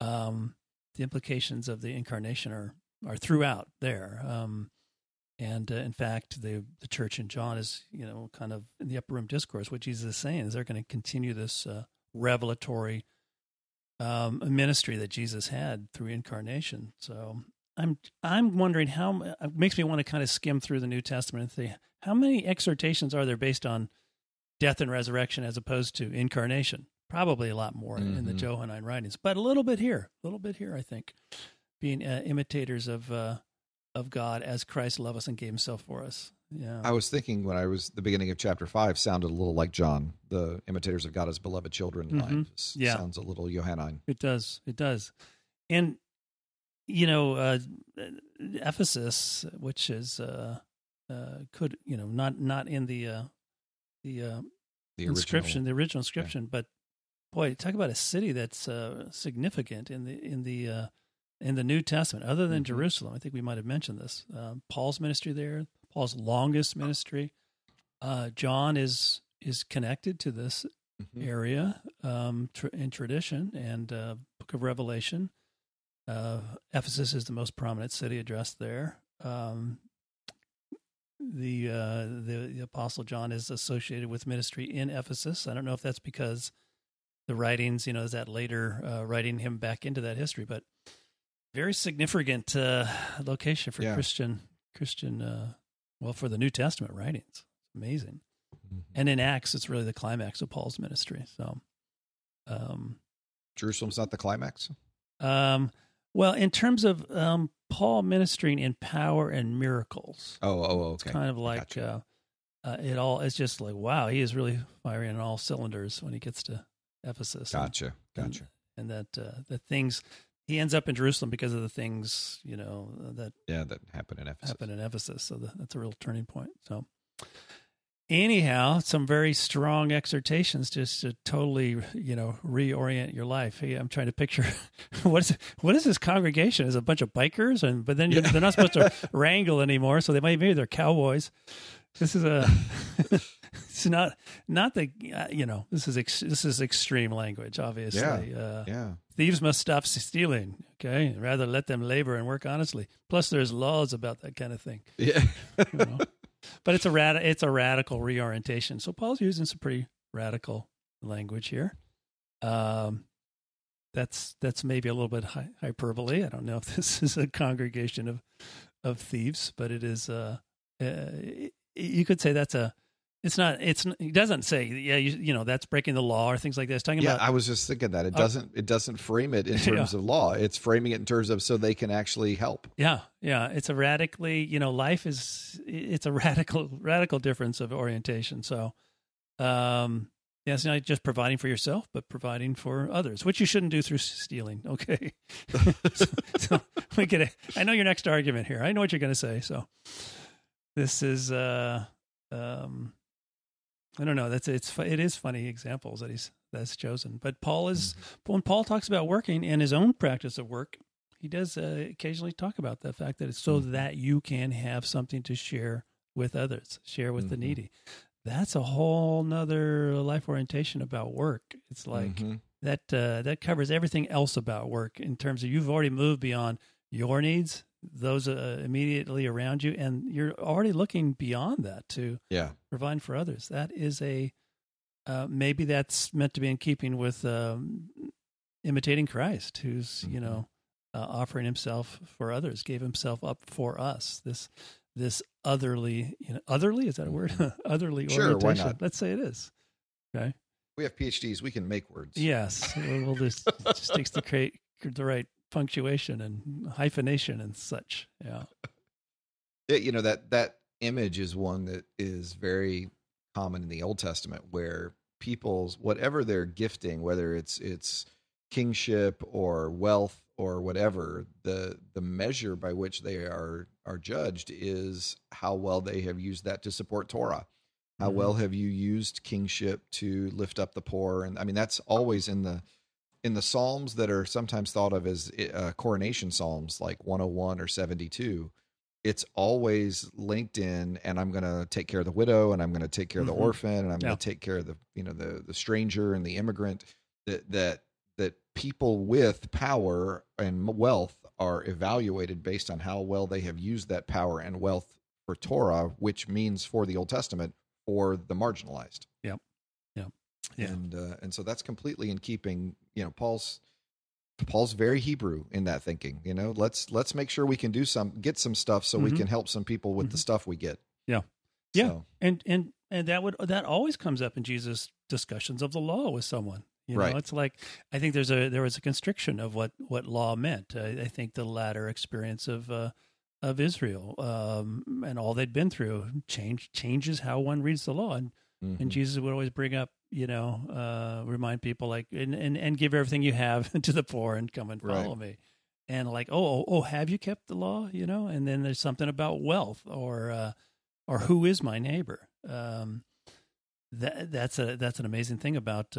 the implications of the incarnation are throughout there. And in fact, the church in John is, you know, kind of in the upper room discourse, what Jesus is saying is they're going to continue this revelatory ministry that Jesus had through incarnation. So I'm wondering how it makes me want to kind of skim through the New Testament and think, how many exhortations are there based on death and resurrection as opposed to incarnation? Probably a lot more in the Johannine writings, but a little bit here, I think, being imitators of God as Christ loved us and gave Himself for us. Yeah. I was thinking when I was the beginning of chapter 5 sounded a little like John, the imitators of God as beloved children line. Yeah. Sounds a little Johannine. It does. And you know, Ephesus, which is could, you know, not in the inscription, the original inscription, but boy, talk about a city that's significant in the New Testament, other than Jerusalem. I think we might have mentioned this. Paul's ministry there, Paul's longest ministry. John is connected to this area in tradition and Book of Revelation. Ephesus is the most prominent city addressed there. The Apostle John is associated with ministry in Ephesus. I don't know if that's because the writings, you know, is that later writing him back into that history, but very significant location for Christian. For the New Testament writings, amazing. And in Acts, it's really the climax of Paul's ministry. So, Jerusalem's not the climax. Well, in terms of Paul ministering in power and miracles. Oh, okay. It's kind of like gotcha. It all. It's just like wow, he is really firing on all cylinders when he gets to Ephesus. Gotcha. And that the things. He ends up in Jerusalem because of the things, you know, that happened in Ephesus. So that's a real turning point. So anyhow, some very strong exhortations just to totally, you know, reorient your life. Hey, I'm trying to picture what is this congregation? Is it a bunch of bikers? But then they're not supposed to wrangle anymore, so maybe they're cowboys. This is a it's not the you know, this is extreme language, obviously. Yeah. Thieves must stop stealing, okay? Rather let them labor and work honestly. Plus there's laws about that kind of thing. Yeah. You know? But it's a radical reorientation. So Paul's using some pretty radical language here. That's maybe a little bit hyperbole. I don't know if this is a congregation of thieves, but it is you could say that's a it doesn't say you know that's breaking the law or things like that. It's talking about I was just thinking that it doesn't frame it in terms of law. It's framing it in terms of so they can actually help. Yeah. It's a radically, you know, it's a radical difference of orientation. So yeah, it's not just providing for yourself, but providing for others, which you shouldn't do through stealing. Okay, so we get it. I know your next argument here. I know what you're going to say. So this is, I don't know. It is funny examples that's chosen. But when Paul talks about working and his own practice of work, he does occasionally talk about the fact that it's so that you can have something to share with others, share with the needy. That's a whole nother life orientation about work. It's like that covers everything else about work in terms of you've already moved beyond your needs, those immediately around you, and you're already looking beyond that to provide for others. That is maybe that's meant to be in keeping with imitating Christ, who's, you know, offering himself for others, gave himself up for us. This otherly, you know, is that a word? Otherly orientation. Sure, why not? Let's say it is. Okay. We have PhDs. We can make words. Yes. We'll just, it just takes to create the right punctuation and hyphenation and such. Yeah. You know, that image is one that is very common in the Old Testament where people's, whatever their gifting, whether it's kingship or wealth or whatever, the measure by which they are judged is how well they have used that to support Torah. How well have you used kingship to lift up the poor? And I mean, that's always in the Psalms that are sometimes thought of as coronation Psalms, like 101 or 72. It's always linked in, and I'm going to take care of the widow, and I'm going to take care of the orphan, and I'm going to take care of the stranger and the immigrant. That people with power and wealth are evaluated based on how well they have used that power and wealth for Torah, which means for the Old Testament, for the marginalized. Yep. Yep. Yeah. And so that's completely in keeping, you know, Paul's very Hebrew in that thinking, you know, let's make sure we can get some stuff so we can help some people with the stuff we get. Yeah. Yeah. So. And that always comes up in Jesus' discussions of the law with someone. You know, it's like, I think there was a constriction of what law meant. I think the latter experience of Israel and all they'd been through changes how one reads the law. And Jesus would always bring up, you know, remind people like, and give everything you have to the poor and come and follow me. And like, oh, have you kept the law? You know, and then there's something about wealth or who is my neighbor? That's an amazing thing about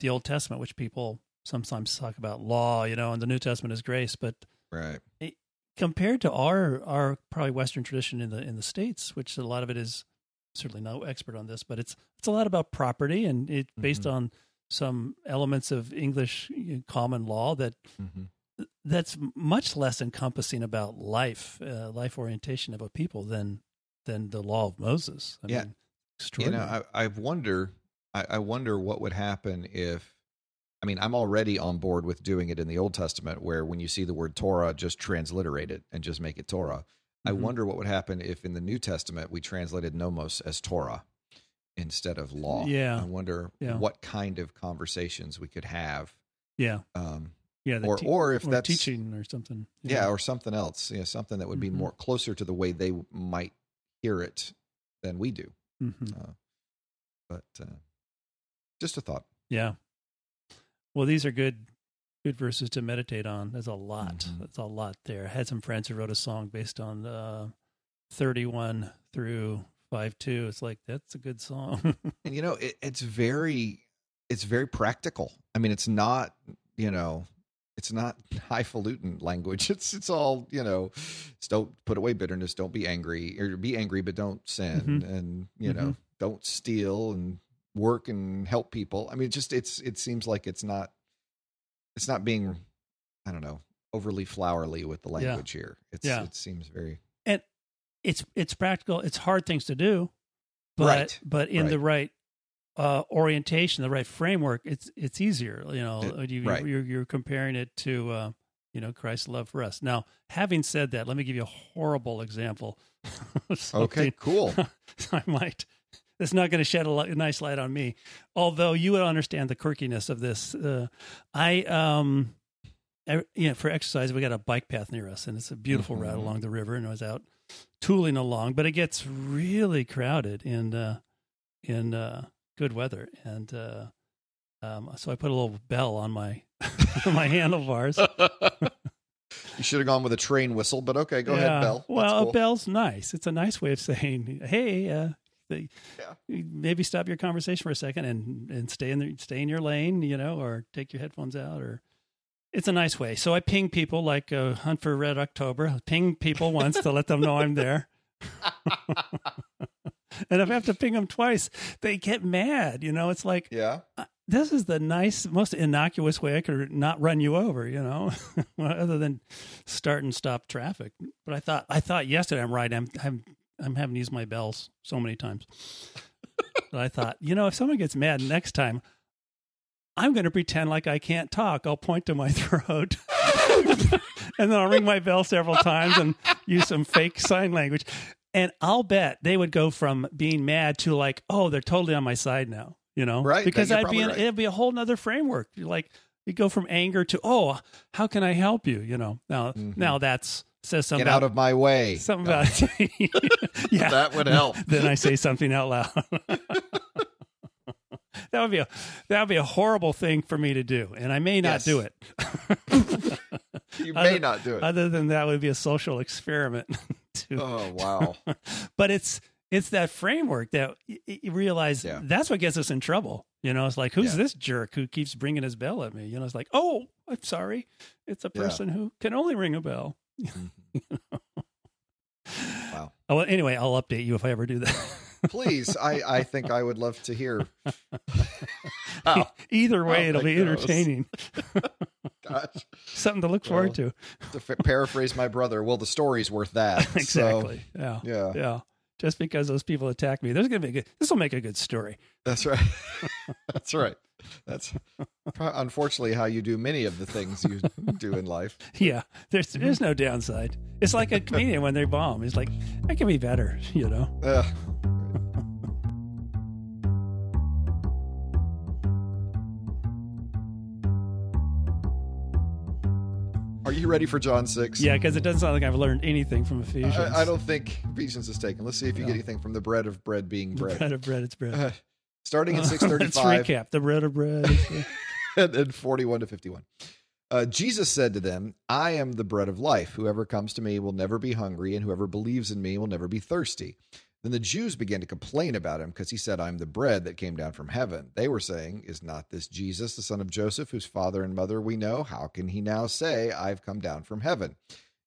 the Old Testament, which people sometimes talk about law, you know, and the New Testament is grace, but compared to our probably Western tradition in the States, which a lot of it is certainly no expert on this, but it's a lot about property and it's based on some elements of English common law that's much less encompassing about life orientation of a people than the law of Moses. I mean, extraordinary. You know, I wonder what would happen if, I mean, I'm already on board with doing it in the Old Testament where when you see the word Torah, just transliterate it and just make it Torah. I wonder what would happen if in the New Testament we translated nomos as Torah instead of law. Yeah. I wonder what kind of conversations we could have. Yeah. Or if that's teaching or something. Yeah. Or something else, you know, something that would be more closer to the way they might hear it than we do. Just a thought. Yeah. Well, these are good verses to meditate on. There's a lot. There's a lot there. I had some friends who wrote a song based on 31 through 5:2. It's like, that's a good song. And, you know, it's very practical. I mean, it's not, you know, It's not highfalutin language. It's all, you know, don't put away bitterness. Don't be angry, or be angry, but don't sin. Mm-hmm. And, you mm-hmm. know, don't steal and work and help people. I mean, just, it seems like it's not being, I don't know, overly flowery with the language here. It seems very, and it's practical. It's hard things to do, but in the right orientation, the right framework, it's easier. You know, you're comparing it to Christ's love for us. Now, having said that, let me give you a horrible example. Okay, cool. It's not going to shed a nice light on me, although you would understand the quirkiness of this. For exercise, we got a bike path near us, and it's a beautiful mm-hmm. route along the river. And I was out tooling along, but it gets really crowded in good weather, and so I put a little bell on my my handlebars. You should have gone with a train whistle, but okay, go ahead, bell. Well, cool. A bell's nice. It's a nice way of saying, hey. Maybe stop your conversation for a second and stay in your lane, you know, or take your headphones out, or it's a nice way. So I ping people like Hunt for Red October. I ping people once to let them know I'm there. And if I have to ping them twice, they get mad. You know, it's like, this is the nice, most innocuous way I could not run you over, you know, other than start and stop traffic. But I thought yesterday, I'm right. I'm having to use my bells so many times. But I thought, you know, if someone gets mad next time, I'm going to pretend like I can't talk. I'll point to my throat, and then I'll ring my bell several times and use some fake sign language. And I'll bet they would go from being mad to like, oh, they're totally on my side now, you know? Right. Because it'd be a whole nother framework. You're like, you go from anger to, oh, how can I help you? You know, now that's... says something. Get out of my way. Something about yeah. That would help. Then I say something out loud. That would be a horrible thing for me to do, and I may not do it. You may not do it. Other than that, would be a social experiment. Oh wow! But it's that framework that you realize that's what gets us in trouble. You know, it's like, who's this jerk who keeps bringing his bell at me? You know, it's like, oh, I'm sorry, it's a person who can only ring a bell. Wow. Well, anyway, I'll update you if I ever do that. Please, I think I would love to hear. Wow. Either way, it'll be entertaining. Gosh. Something to look forward to. To paraphrase my brother, well, the story's worth that. Exactly. So, yeah. Just because those people attack me, this will make a good story. That's right. That's right. That's unfortunately how you do many of the things you do in life. Yeah, there's no downside. It's like a comedian when they bomb. It's like, I can be better, you know? Are you ready for John 6? Yeah, because it doesn't sound like I've learned anything from Ephesians. I don't think Ephesians is taken. Let's see if you get anything from the bread of bread being bread. The bread of bread, it's bread. Starting at 6:35. Let's recap. The bread of bread is bread. And then 41 to 51. Jesus said to them, I am the bread of life. Whoever comes to me will never be hungry, and whoever believes in me will never be thirsty. Then the Jews began to complain about him because he said, I'm the bread that came down from heaven. They were saying, is not this Jesus, the son of Joseph, whose father and mother we know? How can he now say, I've come down from heaven?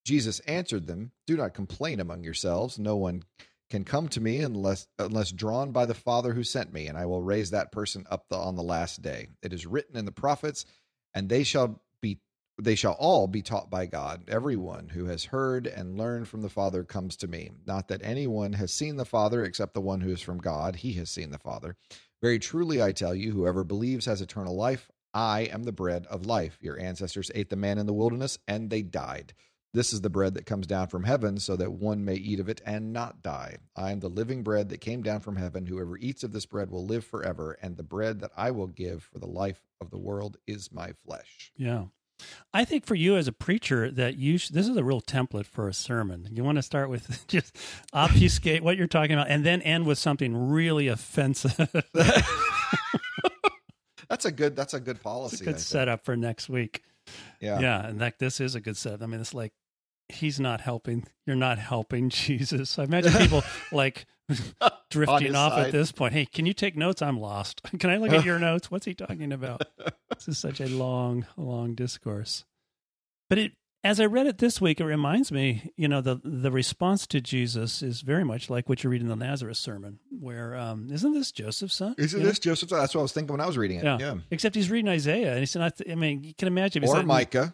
Jesus answered them, do not complain among yourselves. No one can come to me unless drawn by the Father who sent me, and I will raise that person up on the last day. It is written in the prophets, and they shall all be taught by God. Everyone who has heard and learned from the Father comes to me. Not that anyone has seen the Father except the one who is from God. He has seen the Father. Very truly, I tell you, whoever believes has eternal life. I am the bread of life. Your ancestors ate the manna in the wilderness, and they died. This is the bread that comes down from heaven, so that one may eat of it and not die. I am the living bread that came down from heaven. Whoever eats of this bread will live forever, and the bread that I will give for the life of the world is my flesh. Yeah. I think for you as a preacher that this is a real template for a sermon. You want to start with just obfuscate what you're talking about and then end with something really offensive. That's a good policy. It's a good setup for next week. Yeah. Yeah. And this is a good setup. I mean, it's like, he's not helping. You're not helping Jesus. I imagine people like drifting off side. At this point. Hey, can you take notes? I'm lost. Can I look at your notes? What's he talking about? This is such a long, long discourse. But it, as I read it this week, it reminds me, you know, the response to Jesus is very much like what you read in the Nazareth sermon, where isn't this Joseph's son? Isn't this Joseph's son? That's what I was thinking when I was reading it. Yeah. Except he's reading Isaiah, and he's not. I mean, you can imagine. Or Micah.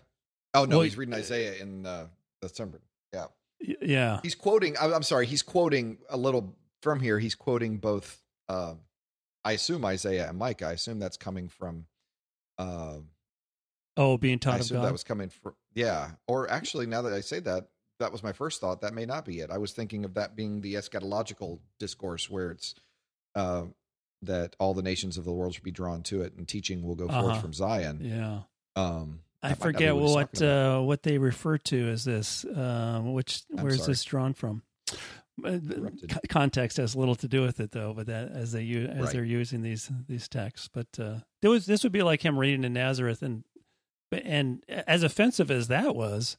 Oh no, well, he's reading Isaiah in the sermon. Yeah. Yeah. He's quoting. I'm sorry. He's quoting a little from here. He's quoting both. I assume Isaiah and Micah. I assume that's coming from. Being taught of God. That was coming from. Yeah. Or actually, now that I say that, that was my first thought. That may not be it. I was thinking of that being the eschatological discourse, where it's that all the nations of the world should be drawn to it, and teaching will go forth from Zion. Yeah. I forget what they refer to as this. Where's this drawn from? Context has little to do with it, though. But that they're using these texts, but this would be like him reading in Nazareth, and as offensive as that was,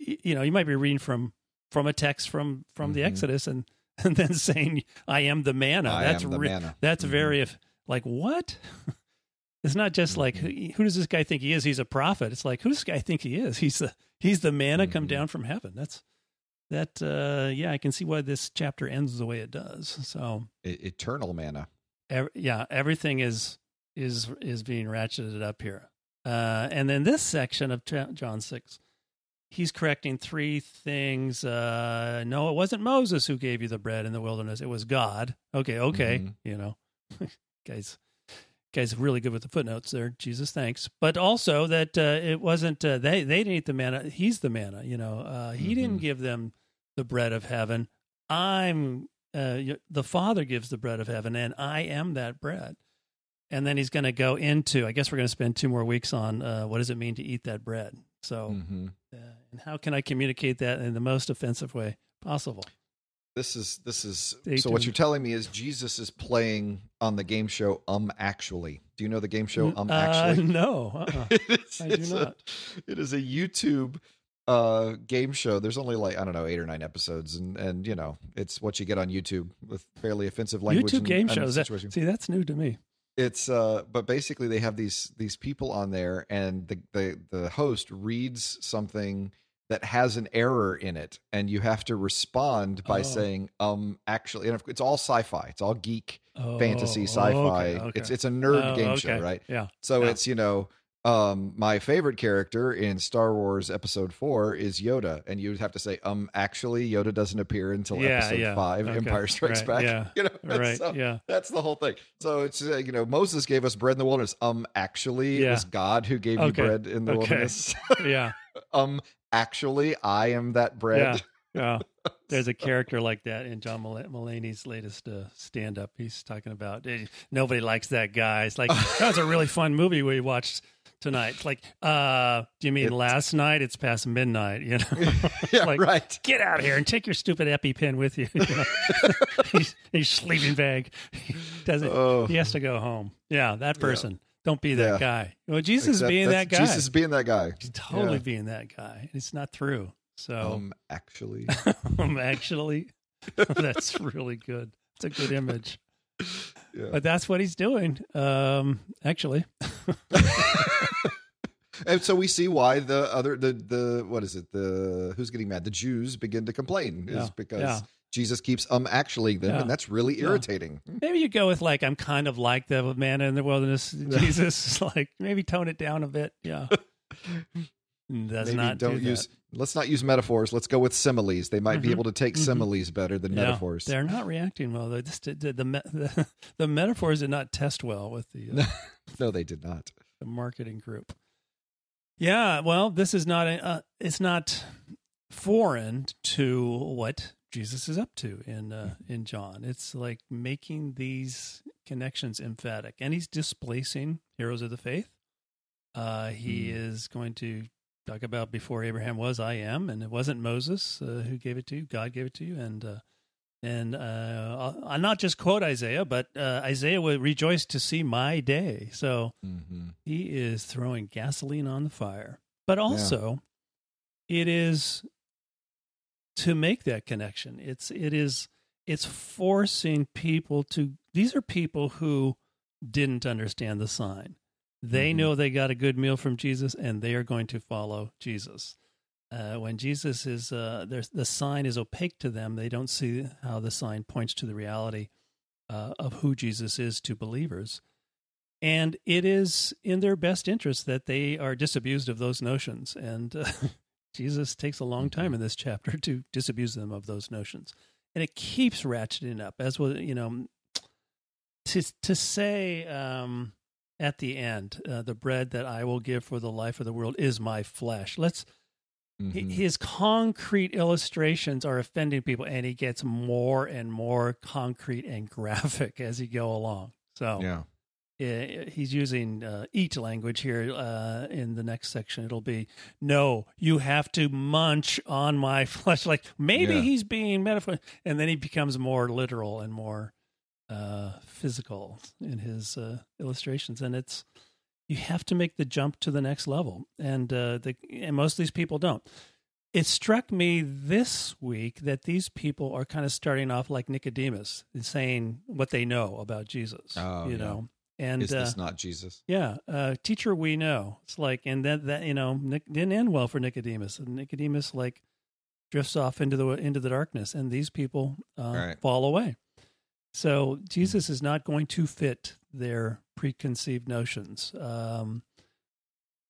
you know, you might be reading from a text from the Exodus, and then saying, "I am the manna." Manna. That's very like what. It's not just like, who does this guy think he is? He's a prophet. It's like, who does this guy think he is? He's the manna come down from heaven. I can see why this chapter ends the way it does. So eternal manna. Everything is being ratcheted up here. And then this section of John 6, he's correcting three things. No, it wasn't Moses who gave you the bread in the wilderness. It was God. Okay. You know, guys are really good with the footnotes there. Jesus, thanks. But also that it wasn't they didn't eat the manna. He's the manna, you know. He didn't give them the bread of heaven. I'm the Father gives the bread of heaven, and I am that bread. And then he's going to go into, I guess we're going to spend 2 more weeks on what does it mean to eat that bread? So and how can I communicate that in the most offensive way possible? This is so what you're telling me is Jesus is playing on the game show Actually. Do you know the game show Actually? No. I do not. It is a YouTube game show. There's only 8 or 9 episodes, and you know, it's what you get on YouTube with fairly offensive language. YouTube game shows. That's new to me. It's but basically they have these people on there, and the host reads something that has an error in it, and you have to respond by saying, actually, and it's all sci-fi. It's all geek, fantasy, sci-fi. Okay. It's a nerd game show, right? Yeah. So it's, you know, my favorite character in Star Wars Episode 4 is Yoda, and you would have to say, actually, Yoda doesn't appear until Episode 5, Empire Strikes Back. Yeah. You know, right. So that's the whole thing. So it's, you know, Moses gave us bread in the wilderness. Actually, it was God who gave you bread in the wilderness. Yeah. Actually, I am that bread. Yeah. There's a character like that in John Mulaney's latest stand-up. He's talking about nobody likes that guy. It's like, that was a really fun movie we watched tonight. It's like, do you mean last night? It's past midnight, you know? Yeah, like, right. Get out of here and take your stupid EpiPen with you. You know? He's sleeping bag. He has to go home. Yeah, that person. Yeah. Don't be that guy. Well, Jesus being that guy. He's totally being that guy. It's not true. So actually. Actually. That's really good. It's a good image. Yeah. But that's what he's doing. Actually. And so we see why who's getting mad? The Jews begin to complain is because Jesus keeps actually them, and that's really irritating. Maybe you go with like, I'm kind of like the man in the wilderness, Jesus, like maybe tone it down a bit. Yeah. Let's not use metaphors. Let's go with similes. They might be able to take similes better than metaphors. They're not reacting well though. The metaphors did not test well with the no, they did not. The marketing group. Yeah, well, this is not it's not foreign to what Jesus is up to in John. It's like making these connections emphatic, and he's displacing heroes of the faith. He is going to talk about before Abraham was, I am, and it wasn't Moses who gave it to you. God gave it to you, and I'll not just quote Isaiah, but Isaiah will rejoice to see my day. So he is throwing gasoline on the fire, but also it is. To make that connection, it's forcing people to. These are people who didn't understand the sign. They know they got a good meal from Jesus, and they are going to follow Jesus. When Jesus is, the sign is opaque to them. They don't see how the sign points to the reality of who Jesus is to believers. And it is in their best interest that they are disabused of those notions. And Jesus takes a long time in this chapter to disabuse them of those notions. And it keeps ratcheting up, as well, you know, to say... at the end, the bread that I will give for the life of the world is my flesh. His concrete illustrations are offending people, and he gets more and more concrete and graphic as he go along. So yeah. He's using eat language here in the next section. It'll be, no, you have to munch on my flesh. Like maybe he's being metaphorical, and then he becomes more literal and more physical in his illustrations, and it's, you have to make the jump to the next level, and most of these people don't. It struck me this week that these people are kind of starting off like Nicodemus and saying what they know about Jesus. Know, and is this not Jesus? Teacher, we know. It's like, and that you know, didn't end well for Nicodemus. And Nicodemus like drifts off into the darkness, and these people fall away. So Jesus is not going to fit their preconceived notions.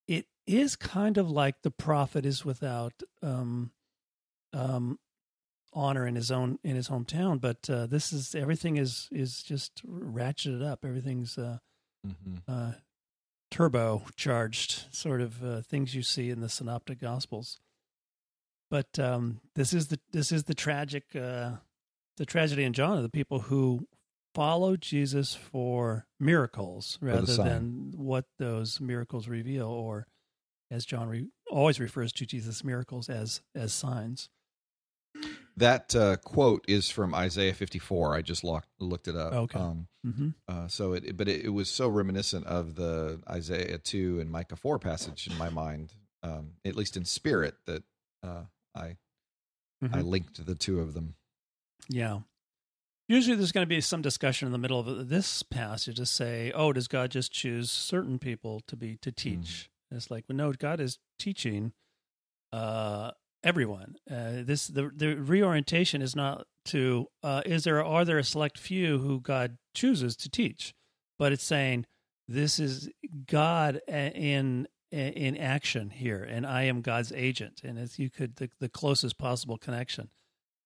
It is kind of like the prophet is without honor in his hometown, but this is everything is just ratcheted up. Everything's turbocharged, sort of things you see in the Synoptic Gospels. But this is the tragic. The tragedy in John are the people who follow Jesus for miracles rather than what those miracles reveal, or as John always refers to Jesus' miracles as signs. That quote is from Isaiah 54. I just looked it up. Okay. So it was so reminiscent of the Isaiah 2 and Micah 4 passage in my mind, at least in spirit, that I linked the two of them. Yeah. Usually there's going to be some discussion in the middle of this passage to say, oh, does God just choose certain people to teach? Mm-hmm. It's like, well, no, God is teaching everyone. The reorientation is not to, are there a select few who God chooses to teach? But it's saying, this is God in action here, and I am God's agent. And if you could, the closest possible connection.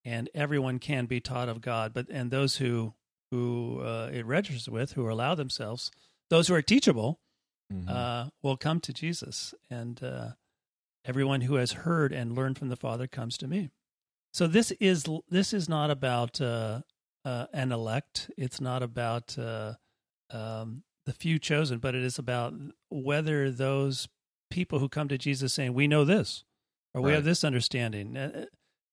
And everyone can be taught of God, and those who it registers with, who allow themselves, those who are teachable, will come to Jesus. And everyone who has heard and learned from the Father comes to me. So this is not about an elect. It's not about the few chosen, but it is about whether those people who come to Jesus saying, we know this, or we have this understanding,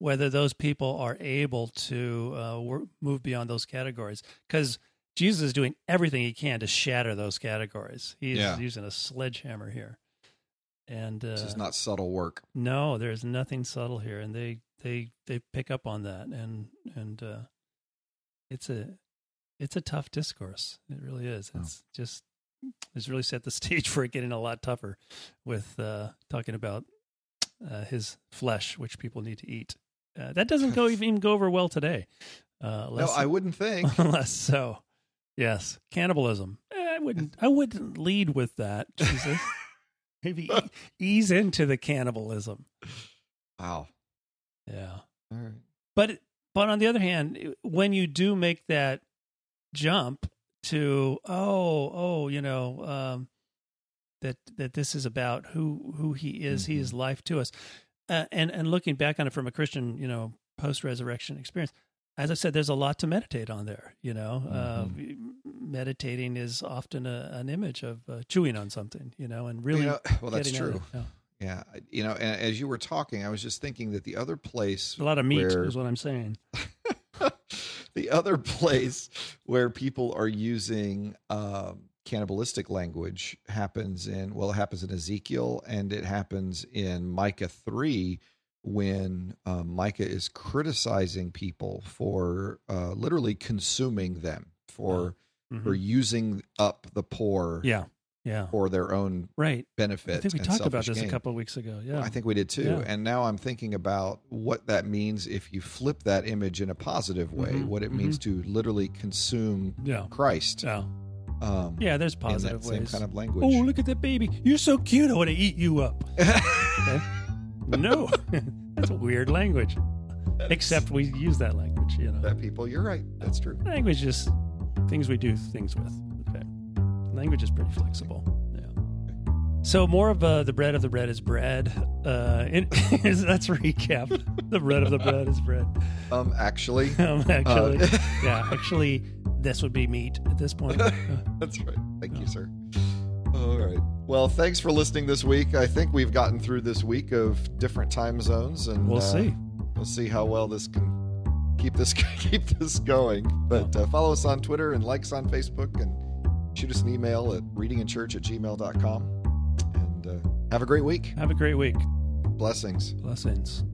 whether those people are able to move beyond those categories. Because Jesus is doing everything he can to shatter those categories. He's using a sledgehammer here. And this is not subtle work. No, there's nothing subtle here. And they pick up on that. And it's a tough discourse. It really is. It's really set the stage for it getting a lot tougher with talking about his flesh, which people need to eat. That doesn't even go over well today. No, I wouldn't think. Unless so. Yes. Cannibalism. I wouldn't lead with that, Jesus. Maybe ease into the cannibalism. Wow. Yeah. All right. But on the other hand, when you do make that jump to, that this is about who he is. He is life to us. And looking back on it from a Christian, post-resurrection experience, as I said, there's a lot to meditate on there, meditating is often an image of chewing on something, and really well, that's true. Yeah. And as you were talking, I was just thinking that the other place... A lot of meat is what I'm saying. The other place where people are using... cannibalistic language happens in Ezekiel, and it happens in Micah 3 when Micah is criticizing people for literally consuming them, for using up the poor yeah. for their own right. benefit. I think we talked about this a couple of weeks ago. Yeah, well, I think we did too. Yeah. And now I'm thinking about what that means if you flip that image in a positive way, mm-hmm. what it mm-hmm. means to literally consume yeah. Christ. Yeah. Yeah, there's positive ways. Same kind of language. Oh, look at that baby. You're so cute. I want to eat you up. Okay. No. That's a weird language. Except we use that language, you know. That people, you're right. That's true. Language is things we do things with. Okay. Language is pretty flexible. Yeah. Okay. So more of the bread of the bread is bread. That's a recap. The bread of the bread is bread. Actually, this would be meat at this point. That's right. Thank you, sir. All right. Well, thanks for listening this week. I think we've gotten through this week of different time zones, and we'll see. We'll see how well this can keep this going. But follow us on Twitter and like us on Facebook, and shoot us an email at readingandchurch@gmail.com. And have a great week. Blessings.